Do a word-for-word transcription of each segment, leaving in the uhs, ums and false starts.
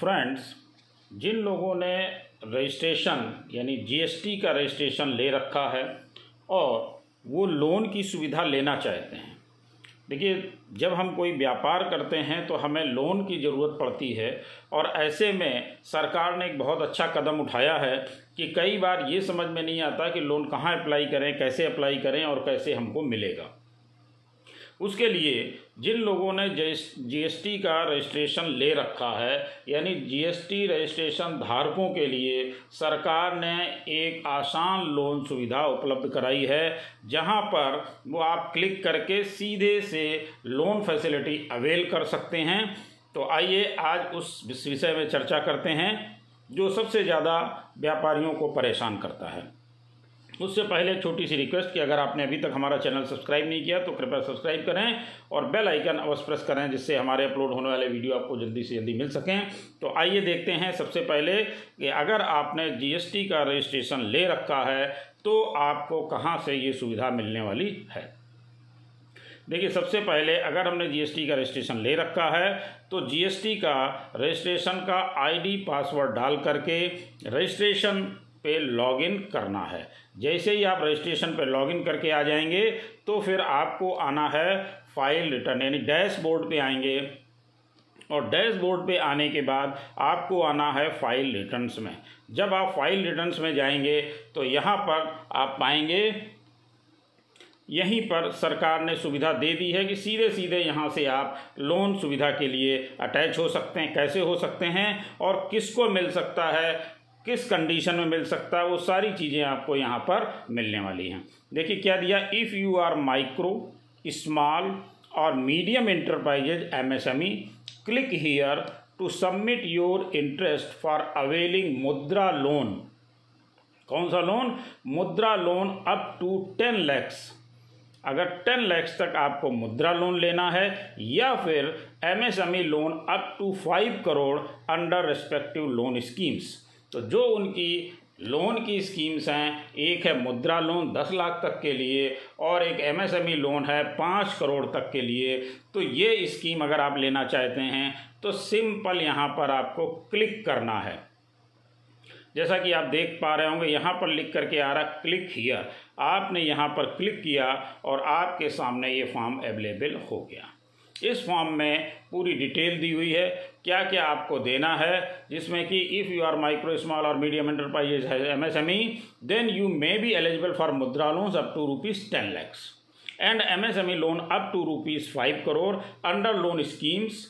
Friends, जिन लोगों ने registration यानी जीएसटी का रजिस्ट्रेशन ले रखा है और वो लोन की सुविधा लेना चाहते हैं, देखिए जब हम कोई व्यापार करते हैं तो हमें लोन की ज़रूरत पड़ती है और ऐसे में सरकार ने एक बहुत अच्छा कदम उठाया है कि कई बार ये समझ में नहीं आता कि लोन कहाँ अप्लाई करें, कैसे अप्लाई करें और कैसे हमको मिलेगा। उसके लिए जिन लोगों ने जीएसटी का रजिस्ट्रेशन ले रखा है यानी जीएसटी रजिस्ट्रेशन धारकों के लिए सरकार ने एक आसान लोन सुविधा उपलब्ध कराई है, जहां पर वो आप क्लिक करके सीधे से लोन फैसिलिटी अवेल कर सकते हैं। तो आइए आज उस विषय में चर्चा करते हैं जो सबसे ज़्यादा व्यापारियों को परेशान करता है। उससे पहले छोटी सी रिक्वेस्ट कि अगर आपने अभी तक हमारा चैनल सब्सक्राइब नहीं किया तो कृपया सब्सक्राइब करें और बेल आइकन अवश्य प्रेस करें, जिससे हमारे अपलोड होने वाले वीडियो आपको जल्दी से जल्दी मिल सकें। तो आइए देखते हैं सबसे पहले कि अगर आपने जीएसटी का रजिस्ट्रेशन ले रखा है तो आपको कहाँ से ये सुविधा मिलने वाली है। देखिए सबसे पहले अगर हमने जीएसटी का रजिस्ट्रेशन ले रखा है तो जीएसटी का रजिस्ट्रेशन का आईडी पासवर्ड डाल करके रजिस्ट्रेशन पे लॉगिन करना है। जैसे ही आप रजिस्ट्रेशन पे लॉगिन करके आ जाएंगे तो फिर आपको आना है फाइल रिटर्न यानी डैशबोर्ड पे आएंगे और डैशबोर्ड पे आने के बाद आपको आना है फाइल रिटर्न्स में। जब आप फाइल रिटर्न्स में जाएंगे तो यहाँ पर आप पाएंगे, यहीं पर सरकार ने सुविधा दे दी है कि सीधे सीधे यहाँ से आप लोन सुविधा के लिए अटैच हो सकते हैं। कैसे हो सकते हैं और किसको मिल सकता है, किस कंडीशन में मिल सकता है, वो सारी चीज़ें आपको यहाँ पर मिलने वाली हैं। देखिए क्या दिया, if you are micro small और medium enterprises MSME click here to submit your interest for availing Mudra loan. कौन सा loan? Mudra loan up to ten lakhs. अगर टेन लैक्स तक आपको मुद्रा लोन लेना है या फिर MSME loan up to five crore under respective loan schemes. तो जो उनकी लोन की स्कीम्स हैं, एक है मुद्रा लोन दस लाख तक के लिए और एक एमएसएमई लोन है पाँच करोड़ तक के लिए। तो ये स्कीम अगर आप लेना चाहते हैं तो सिंपल यहाँ पर आपको क्लिक करना है। जैसा कि आप देख पा रहे होंगे यहाँ पर लिख करके आ रहा क्लिक हियर। आपने यहाँ पर क्लिक किया और आपके सामने ये फॉर्म अवेलेबल हो गया। इस फॉर्म में पूरी डिटेल दी हुई है क्या क्या आपको देना है, जिसमें कि if you are micro small और मीडियम एंटरप्राइजेज है MSME then you may be eligible for Mudra loans up to rupees ten lakhs and MSME loan up to rupees five crore under loan schemes.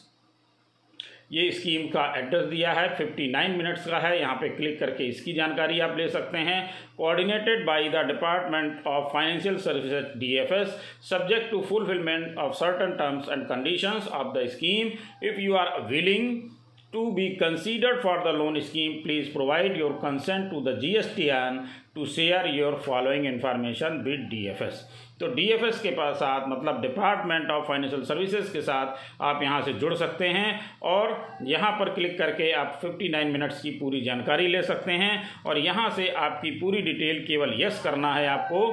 ये स्कीम का एड्रेस दिया है, fifty nine minutes का है, यहाँ पे क्लिक करके इसकी जानकारी आप ले सकते हैं। Coordinated by the department of financial services DFS subject to fulfilment of certain terms and conditions of the scheme. If you are willing to be considered for the loan scheme please provide your consent to the GSTN to share your following information with DFS. तो DFS के पास साथ मतलब department of financial services के साथ आप यहां से जुड़ सकते हैं और यहां पर क्लिक करके आप फिफ्टी नाइन मिनट्स की पूरी जानकारी ले सकते हैं और यहां से आपकी पूरी डिटेल केवल यस करना है आपको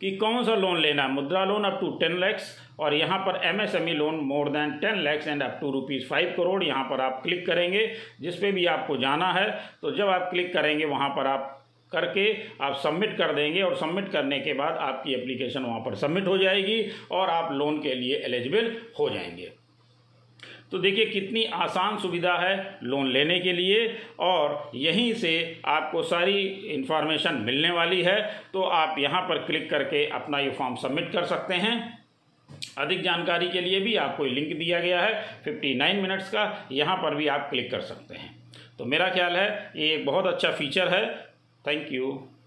कि कौन सा लोन लेना है। Mudra loan up to ten lakhs और यहाँ पर MSME loan more than ten lakhs and up to rupees five crore यहाँ पर आप क्लिक करेंगे, जिस पे भी आपको जाना है। तो जब आप क्लिक करेंगे वहाँ पर आप करके आप सबमिट कर देंगे और सबमिट करने के बाद आपकी एप्लीकेशन वहाँ पर सबमिट हो जाएगी और आप लोन के लिए एलिजिबल हो जाएंगे। तो देखिए कितनी आसान सुविधा है लोन लेने के लिए और यहीं से आपको सारी इन्फॉर्मेशन मिलने वाली है। तो आप यहाँ पर क्लिक करके अपना ये फॉर्म सबमिट कर सकते हैं। अधिक जानकारी के लिए भी आपको लिंक दिया गया है फिफ्टी नाइन मिनट्स का, यहाँ पर भी आप क्लिक कर सकते हैं। तो मेरा ख्याल है ये एक बहुत अच्छा फीचर है। Thank you.